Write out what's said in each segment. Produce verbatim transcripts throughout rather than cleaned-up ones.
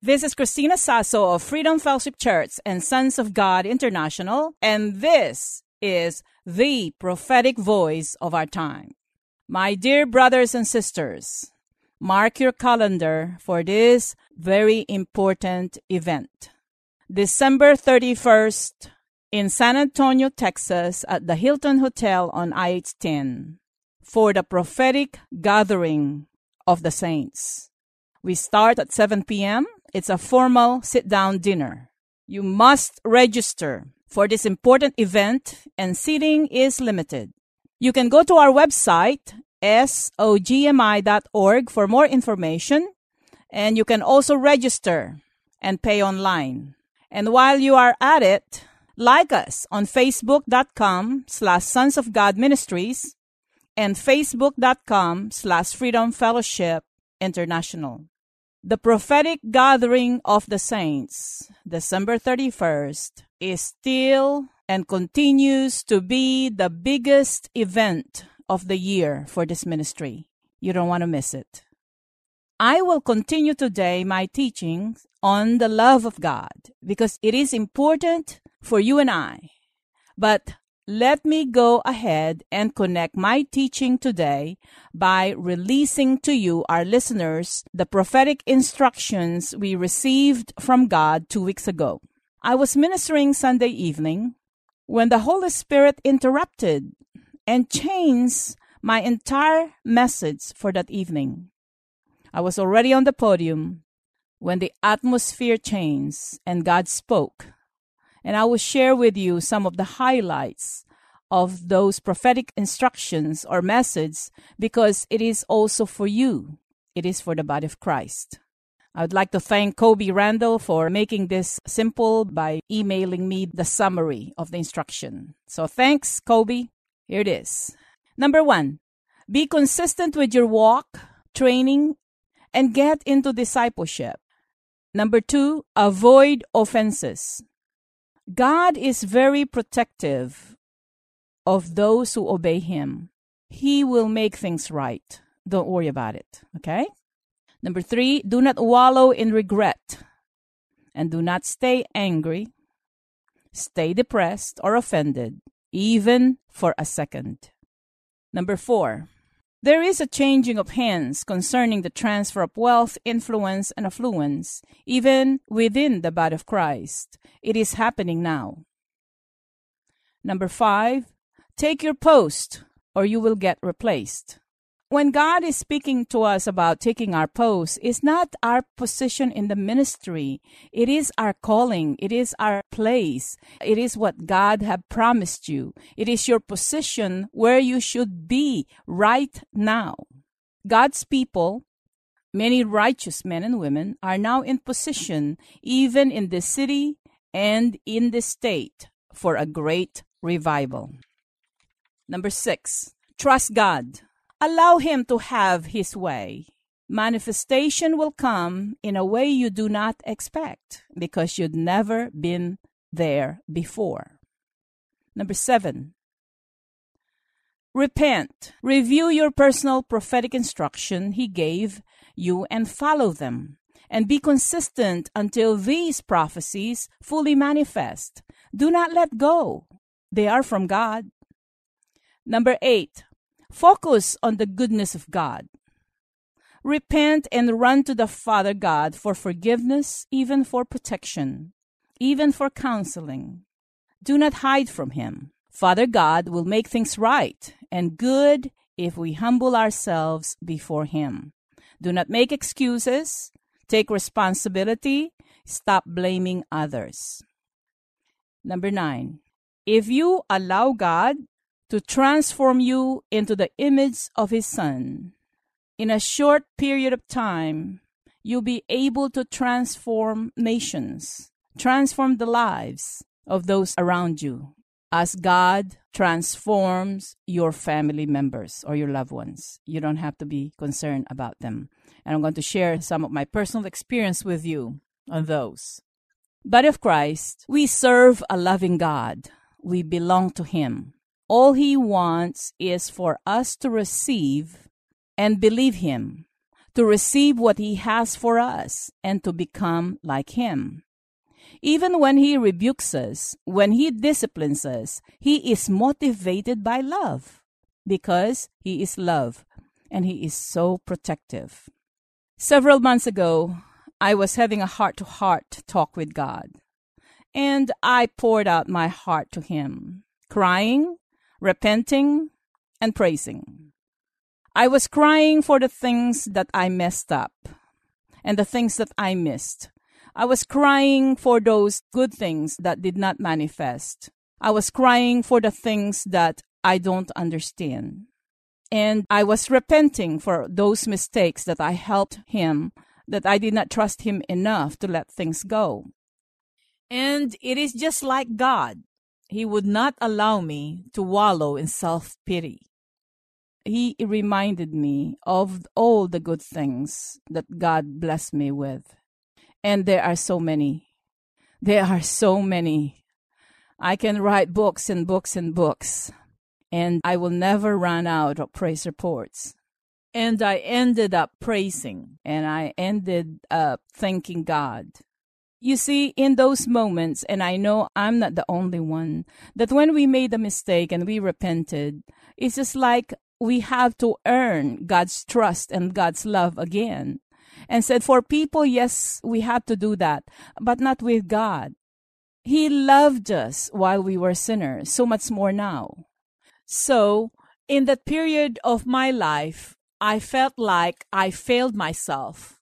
This is Christina Sasso of Freedom Fellowship Church and Sons of God International, and this is the prophetic voice of our time. My dear brothers and sisters, mark your calendar for this very important event. December thirty-first in San Antonio, Texas, at the Hilton Hotel on I H ten for the prophetic gathering of the saints. We start at seven p.m., It's a formal sit-down dinner. You must register for this important event, and seating is limited. You can go to our website, S O G M I dot org, for more information, and you can also register and pay online. And while you are at it, like us on Facebook.com slash Sons of God Ministries and Facebook.com slash Freedom Fellowship International. The prophetic gathering of the saints, December thirty-first, is still and continues to be the biggest event of the year for this ministry. You don't want to miss it. I will continue today my teaching on the love of God because it is important for you and I. But let me go ahead and connect my teaching today by releasing to you, our listeners, the prophetic instructions we received from God two weeks ago. I was ministering Sunday evening when the Holy Spirit interrupted and changed my entire message for that evening. I was already on the podium when the atmosphere changed and God spoke. And I will share with you some of the highlights of those prophetic instructions or messages because it is also for you. It is for the body of Christ. I would like to thank Kobe Randall for making this simple by emailing me the summary of the instruction. So thanks, Kobe. Here it is. Number one, be consistent with your walk, training, and get into discipleship. Number two, avoid offenses. God is very protective of those who obey him. He will make things right. Don't worry about it, okay? Number three, do not wallow in regret and do not stay angry, stay depressed or offended, even for a second. Number four, there is a changing of hands concerning the transfer of wealth, influence, and affluence, even within the body of Christ. It is happening now. Number five, take your post or you will get replaced. When God is speaking to us about taking our post, it's not our position in the ministry. It is our calling. It is our place. It is what God has promised you. It is your position where you should be right now. God's people, many righteous men and women, are now in position, even in this city and in this state, for a great revival. Number six, trust God. Allow him to have his way. Manifestation will come in a way you do not expect because you've never been there before. Number seven, repent. Review your personal prophetic instruction he gave you and follow them. And be consistent until these prophecies fully manifest. Do not let go. They are from God. Number eight, focus on the goodness of God. Repent and run to the Father God for forgiveness, even for protection, even for counseling. Do not hide from him. Father God will make things right and good if we humble ourselves before him. Do not make excuses. Take responsibility. Stop blaming others. Number nine, if you allow God to transform you into the image of his Son, in a short period of time, you'll be able to transform nations, transform the lives of those around you as God transforms your family members or your loved ones. You don't have to be concerned about them. And I'm going to share some of my personal experience with you on those. Body of Christ, we serve a loving God. We belong to Him. All He wants is for us to receive and believe Him, to receive what He has for us, and to become like Him. Even when He rebukes us, when He disciplines us, He is motivated by love, because He is love, and He is so protective. Several months ago, I was having a heart-to-heart talk with God, and I poured out my heart to Him, crying, repenting, and praising. I was crying for the things that I messed up and the things that I missed. I was crying for those good things that did not manifest. I was crying for the things that I don't understand. And I was repenting for those mistakes that I helped Him, that I did not trust Him enough to let things go. And it is just like God. He would not allow me to wallow in self-pity. He reminded me of all the good things that God blessed me with. And there are so many. There are so many. I can write books and books and books. And I will never run out of praise reports. And I ended up praising, and I ended up thanking God. You see, in those moments, and I know I'm not the only one, that when we made a mistake and we repented, it's just like we have to earn God's trust and God's love again. And said, for people, yes, we have to do that, but not with God. He loved us while we were sinners, so much more now. So, in that period of my life, I felt like I failed myself.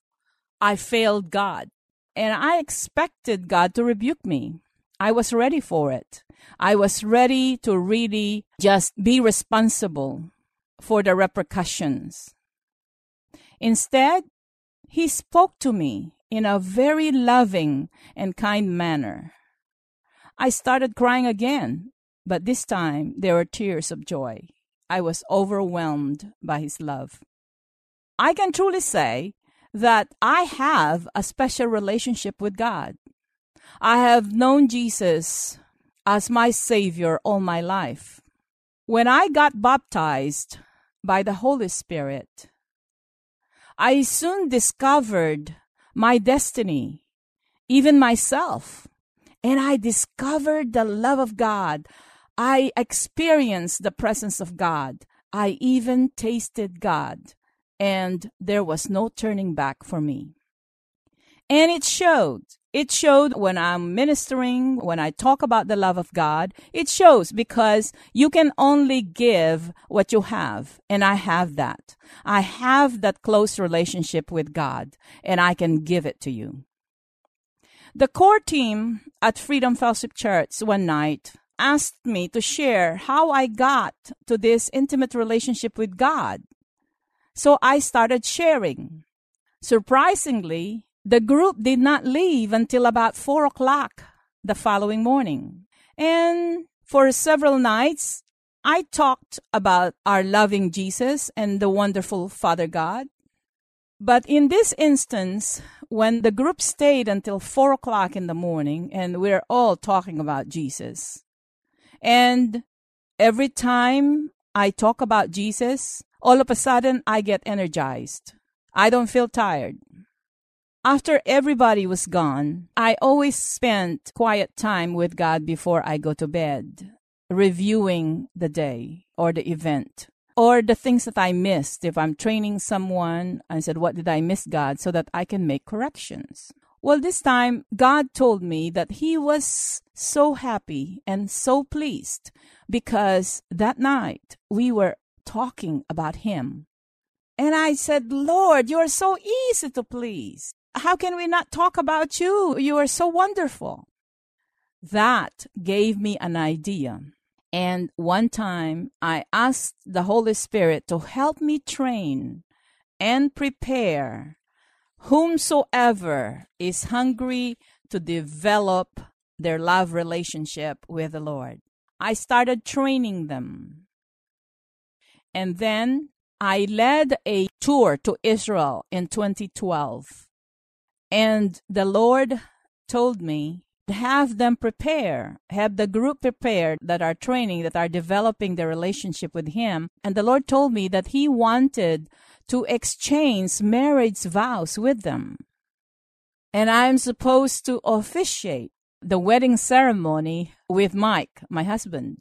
I failed God. And I expected God to rebuke me. I was ready for it. I was ready to really just be responsible for the repercussions. Instead, He spoke to me in a very loving and kind manner. I started crying again, but this time there were tears of joy. I was overwhelmed by His love. I can truly say that I have a special relationship with God. I have known Jesus as my Savior all my life. When I got baptized by the Holy Spirit, I soon discovered my destiny, even myself. And I discovered the love of God. I experienced the presence of God. I even tasted God. And there was no turning back for me. And it showed. It showed when I'm ministering, when I talk about the love of God. It shows because you can only give what you have. And I have that. I have that close relationship with God, and I can give it to you. The core team at Freedom Fellowship Church one night asked me to share how I got to this intimate relationship with God. So I started sharing. Surprisingly, the group did not leave until about four o'clock the following morning. And for several nights, I talked about our loving Jesus and the wonderful Father God. But in this instance, when the group stayed until four o'clock in the morning, and we're all talking about Jesus, and every time I talk about Jesus, all of a sudden I get energized. I don't feel tired. After everybody was gone, I always spent quiet time with God before I go to bed, reviewing the day or the event or the things that I missed. If I'm training someone, I said, what did I miss, God, so that I can make corrections? Well, this time, God told me that He was so happy and so pleased because that night we were talking about Him. And I said, Lord, you are so easy to please. How can we not talk about you? You are so wonderful. That gave me an idea. And one time, I asked the Holy Spirit to help me train and prepare whomsoever is hungry to develop their love relationship with the Lord. I started training them. And then I led a tour to Israel in twenty twelve. And the Lord told me, have them prepare, have the group prepared that are training, that are developing their relationship with Him. And the Lord told me that He wanted to exchange marriage vows with them. And I'm supposed to officiate the wedding ceremony with Mike, my husband.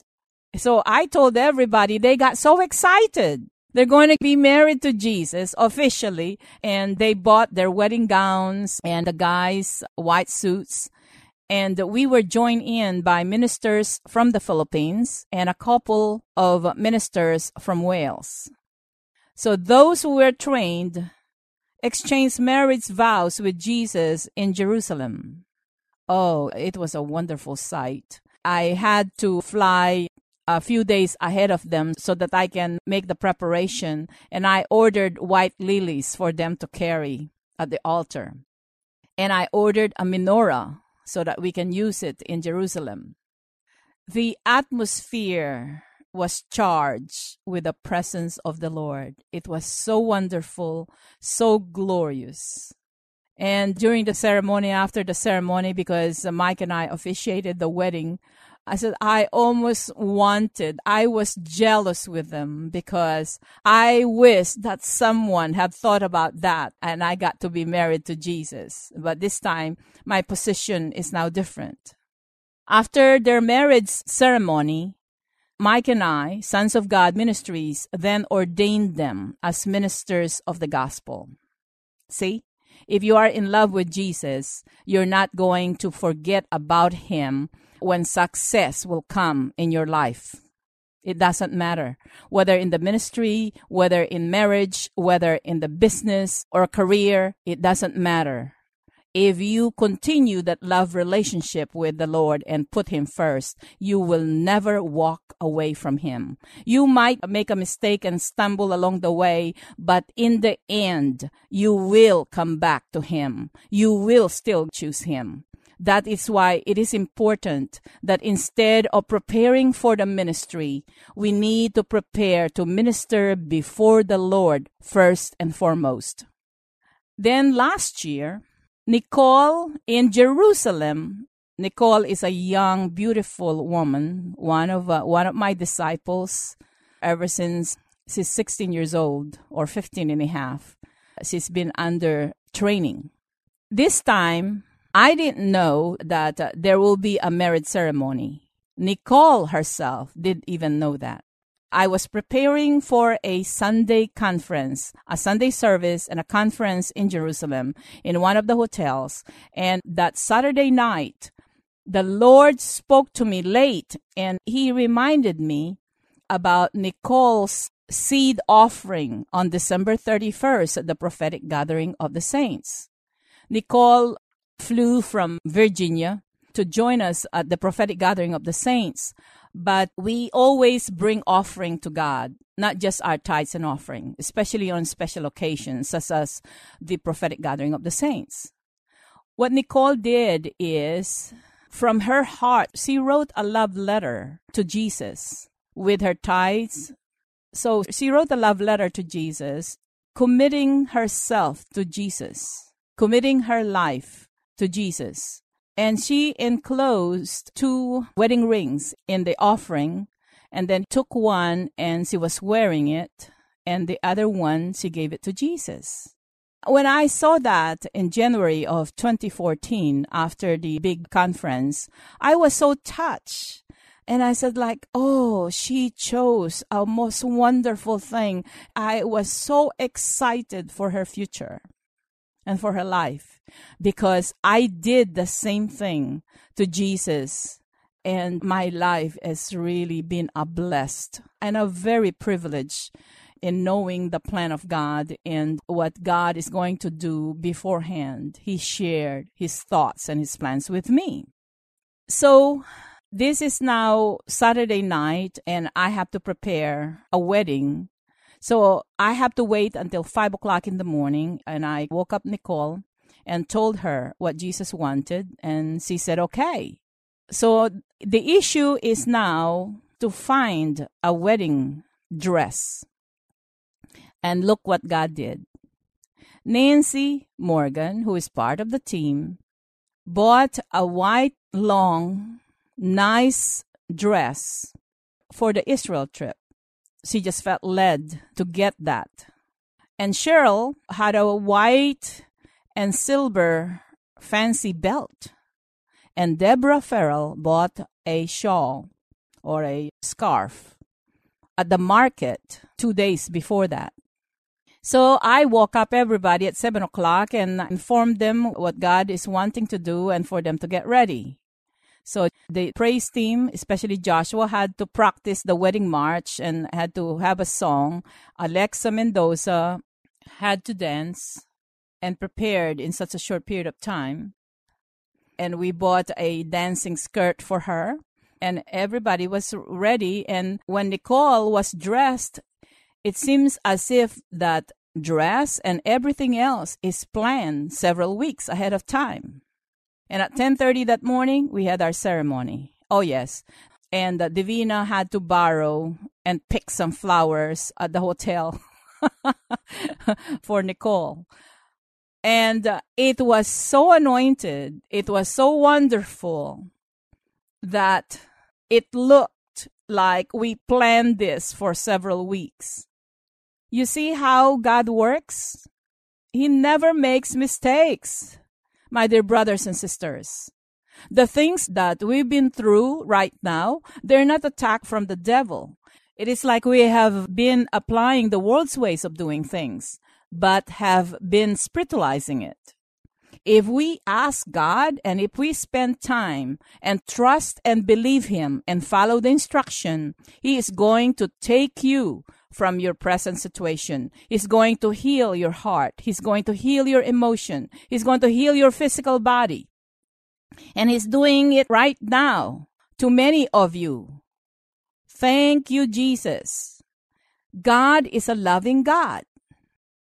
So I told everybody, they got so excited. They're going to be married to Jesus officially. And they bought their wedding gowns and the guys' white suits. And we were joined in by ministers from the Philippines and a couple of ministers from Wales. So those who were trained exchanged marriage vows with Jesus in Jerusalem. Oh, it was a wonderful sight. I had to fly a few days ahead of them so that I can make the preparation. And I ordered white lilies for them to carry at the altar. And I ordered a menorah, so that we can use it in Jerusalem. The atmosphere was charged with the presence of the Lord. It was so wonderful, so glorious. And during the ceremony, after the ceremony, because Mike and I officiated the wedding, I said, I almost wanted, I was jealous with them because I wish that someone had thought about that and I got to be married to Jesus. But this time, my position is now different. After their marriage ceremony, Mike and I, Sons of God Ministries, then ordained them as ministers of the gospel. See? If you are in love with Jesus, you're not going to forget about Him when success will come in your life. It doesn't matter whether in the ministry, whether in marriage, whether in the business or career, it doesn't matter. If you continue that love relationship with the Lord and put Him first, you will never walk away from Him. You might make a mistake and stumble along the way, but in the end, you will come back to Him. You will still choose Him. That is why it is important that instead of preparing for the ministry, we need to prepare to minister before the Lord first and foremost. Then last year, Nicole in Jerusalem. Nicole is a young, beautiful woman, one of uh, one of my disciples ever since she's sixteen years old or fifteen and a half. She's been under training. This time, I didn't know that uh, there will be a marriage ceremony. Nicole herself didn't even know that. I was preparing for a Sunday conference, a Sunday service and a conference in Jerusalem in one of the hotels. And that Saturday night, the Lord spoke to me late and He reminded me about Nicole's seed offering on December thirty-first at the prophetic gathering of the saints. Nicole flew from Virginia to join us at the prophetic gathering of the saints. But we always bring offering to God, not just our tithes and offering, especially on special occasions, such as the prophetic gathering of the saints. What Nicole did is, from her heart, she wrote a love letter to Jesus with her tithes. So she wrote a love letter to Jesus, committing herself to Jesus, committing her life to Jesus. And she enclosed two wedding rings in the offering and then took one and she was wearing it. And the other one, she gave it to Jesus. When I saw that in January of twenty fourteen, after the big conference, I was so touched. And I said like, oh, she chose a most wonderful thing. I was so excited for her future and for her life, because I did the same thing to Jesus. And my life has really been a blessed and a very privileged in knowing the plan of God and what God is going to do beforehand. He shared His thoughts and His plans with me. So this is now Saturday night and I have to prepare a wedding. So I have to wait until five o'clock in the morning, and I woke up Nicole and told her what Jesus wanted, and she said, okay. So the issue is now to find a wedding dress. And look what God did. Nancy Morgan, who is part of the team, bought a white, long, nice dress for the Israel trip. She just felt led to get that. And Cheryl had a white and silver fancy belt. And Deborah Farrell bought a shawl or a scarf at the market two days before that. So I woke up everybody at seven o'clock and informed them what God is wanting to do and for them to get ready. So the praise team, especially Joshua, had to practice the wedding march and had to have a song. Alexa Mendoza had to dance and prepared in such a short period of time. And we bought a dancing skirt for her. And everybody was ready. And when Nicole was dressed, it seems as if that dress and everything else is planned several weeks ahead of time. And at ten thirty that morning, we had our ceremony. Oh, yes. And uh, Divina had to borrow and pick some flowers at the hotel for Nicole. And uh, it was so anointed. It was so wonderful that it looked like we planned this for several weeks. You see how God works? He never makes mistakes. My dear brothers and sisters, the things that we've been through right now, they're not attack from the devil. It is like we have been applying the world's ways of doing things, but have been spiritualizing it. If we ask God and if we spend time and trust and believe Him and follow the instruction, He is going to take you from your present situation. He's going to heal your heart. He's going to heal your emotion. He's going to heal your physical body. And He's doing it right now to many of you. Thank you, Jesus. God is a loving God.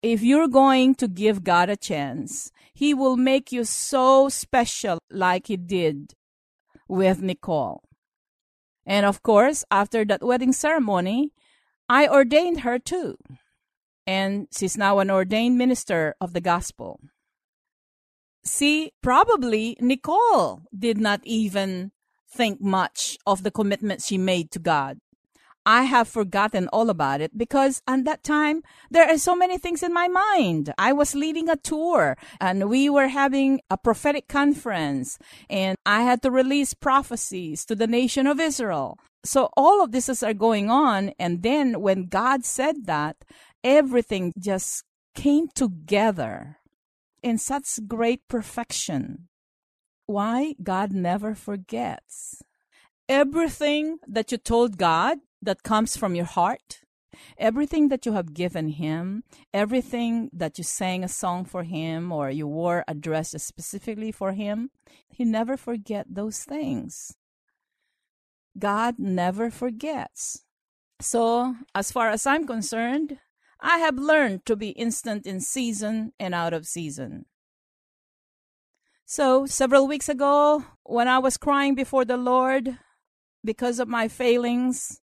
If you're going to give God a chance, He will make you so special like He did with Nicole. And of course, after that wedding ceremony, I ordained her too, and she's now an ordained minister of the gospel. See, probably Nicole did not even think much of the commitment she made to God. I have forgotten all about it because at that time, there are so many things in my mind. I was leading a tour and we were having a prophetic conference and I had to release prophecies to the nation of Israel. So all of this is are going on. And then when God said that, everything just came together in such great perfection. Why? God never forgets. Everything that you told God that comes from your heart, everything that you have given Him, everything that you sang a song for Him or you wore a dress specifically for Him, He never forgets those things. God never forgets. So, as far as I'm concerned, I have learned to be instant in season and out of season. So, several weeks ago, when I was crying before the Lord because of my failings,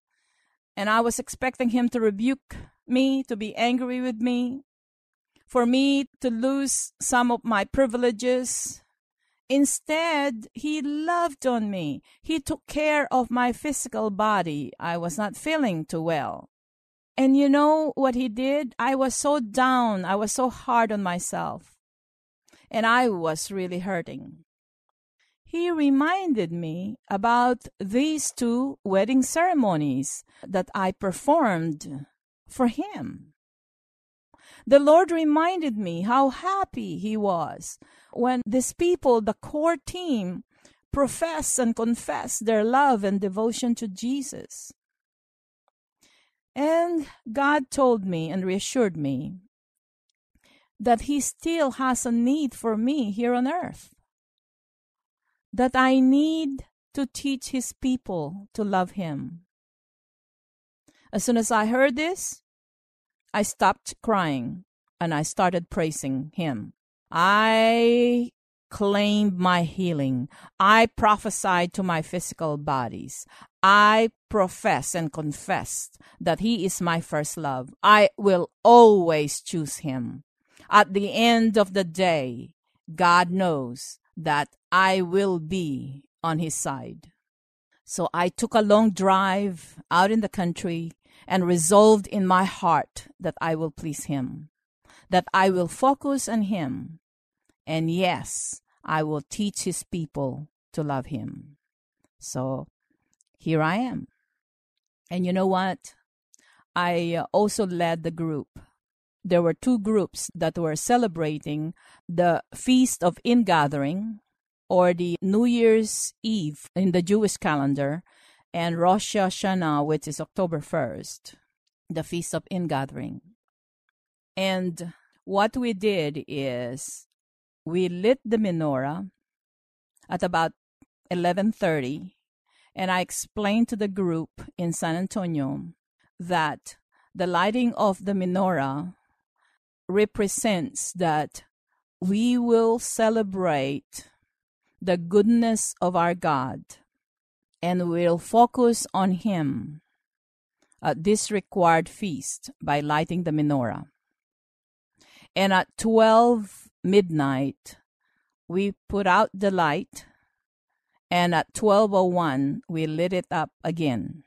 and I was expecting Him to rebuke me, to be angry with me, for me to lose some of my privileges, instead, He loved on me. He took care of my physical body. I was not feeling too well. And you know what He did? I was so down. I was so hard on myself. And I was really hurting. He reminded me about these two wedding ceremonies that I performed for Him. The Lord reminded me how happy He was when these people, the core team, profess and confess their love and devotion to Jesus. And God told me and reassured me that He still has a need for me here on earth, that I need to teach His people to love Him. As soon as I heard this, I stopped crying and I started praising Him. I claimed my healing. I prophesied to my physical bodies. I profess and confess that He is my first love. I will always choose Him. At the end of the day, God knows that I will be on His side. So I took a long drive out in the country and resolved in my heart that I will please Him, that I will focus on Him, and yes, I will teach His people to love Him. So here I am. And you know what? I also led the group. There were two groups that were celebrating the Feast of Ingathering, or the New Year's Eve in the Jewish calendar, and Rosh Hashanah, which is October first, the Feast of Ingathering. And what we did is we lit the menorah at about eleven thirty, and I explained to the group in San Antonio that the lighting of the menorah represents that we will celebrate the goodness of our God, and we'll focus on Him at this required feast by lighting the menorah. And at twelve midnight, we put out the light, and at twelve oh one, we lit it up again.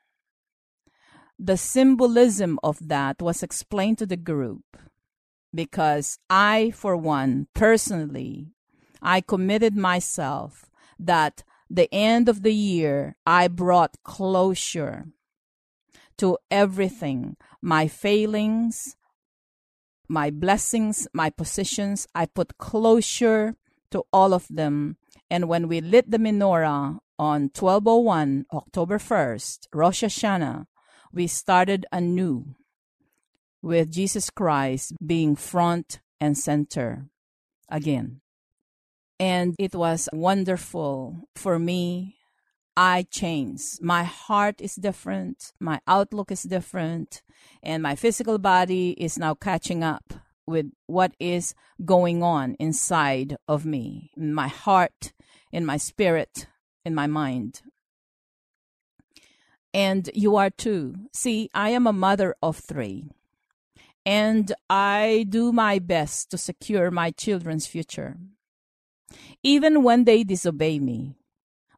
The symbolism of that was explained to the group, because I, for one, personally, I committed myself that the end of the year, I brought closure to everything, my failings, my blessings, my positions. I put closure to all of them. And when we lit the menorah on twelve oh one, October first, Rosh Hashanah, we started anew with Jesus Christ being front and center again. And it was wonderful for me. I changed. My heart is different. My outlook is different. And my physical body is now catching up with what is going on inside of me, in my heart, in my spirit, in my mind. And you are too. See, I am a mother of three. And I do my best to secure my children's future. Even when they disobey me,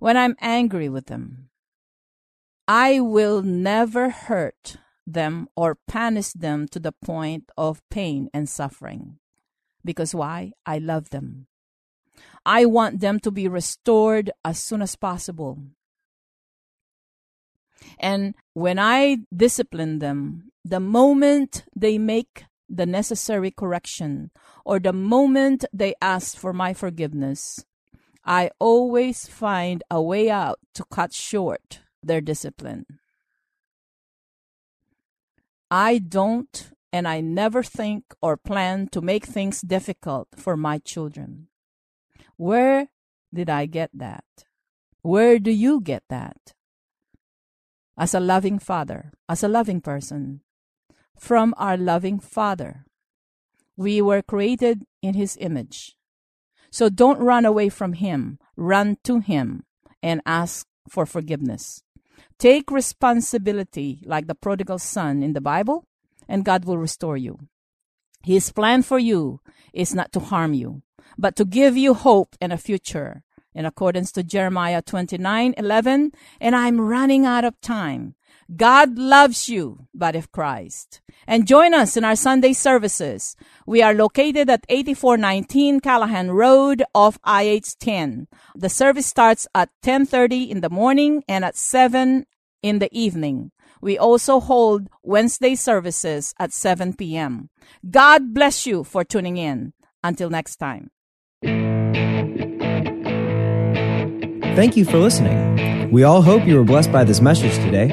when I'm angry with them, I will never hurt them or punish them to the point of pain and suffering. Because why? I love them. I want them to be restored as soon as possible. And when I discipline them, the moment they make the necessary correction, or the moment they ask for my forgiveness, I always find a way out to cut short their discipline. I don't, and I never think or plan to make things difficult for my children. Where did I get that? Where do you get that? As a loving father, as a loving person, from our loving Father. We were created in His image. So don't run away from Him. Run to Him and ask for forgiveness. Take responsibility like the prodigal son in the Bible, and God will restore you. His plan for you is not to harm you, but to give you hope and a future, in accordance to Jeremiah twenty-nine eleven. And I'm running out of time. God loves you, but if Christ. And join us in our Sunday services. We are located at eighty-four nineteen Callahan Road off I H ten. The service starts at ten thirty in the morning and at seven in the evening. We also hold Wednesday services at seven p.m. God bless you for tuning in. Until next time. Thank you for listening. We all hope you were blessed by this message today.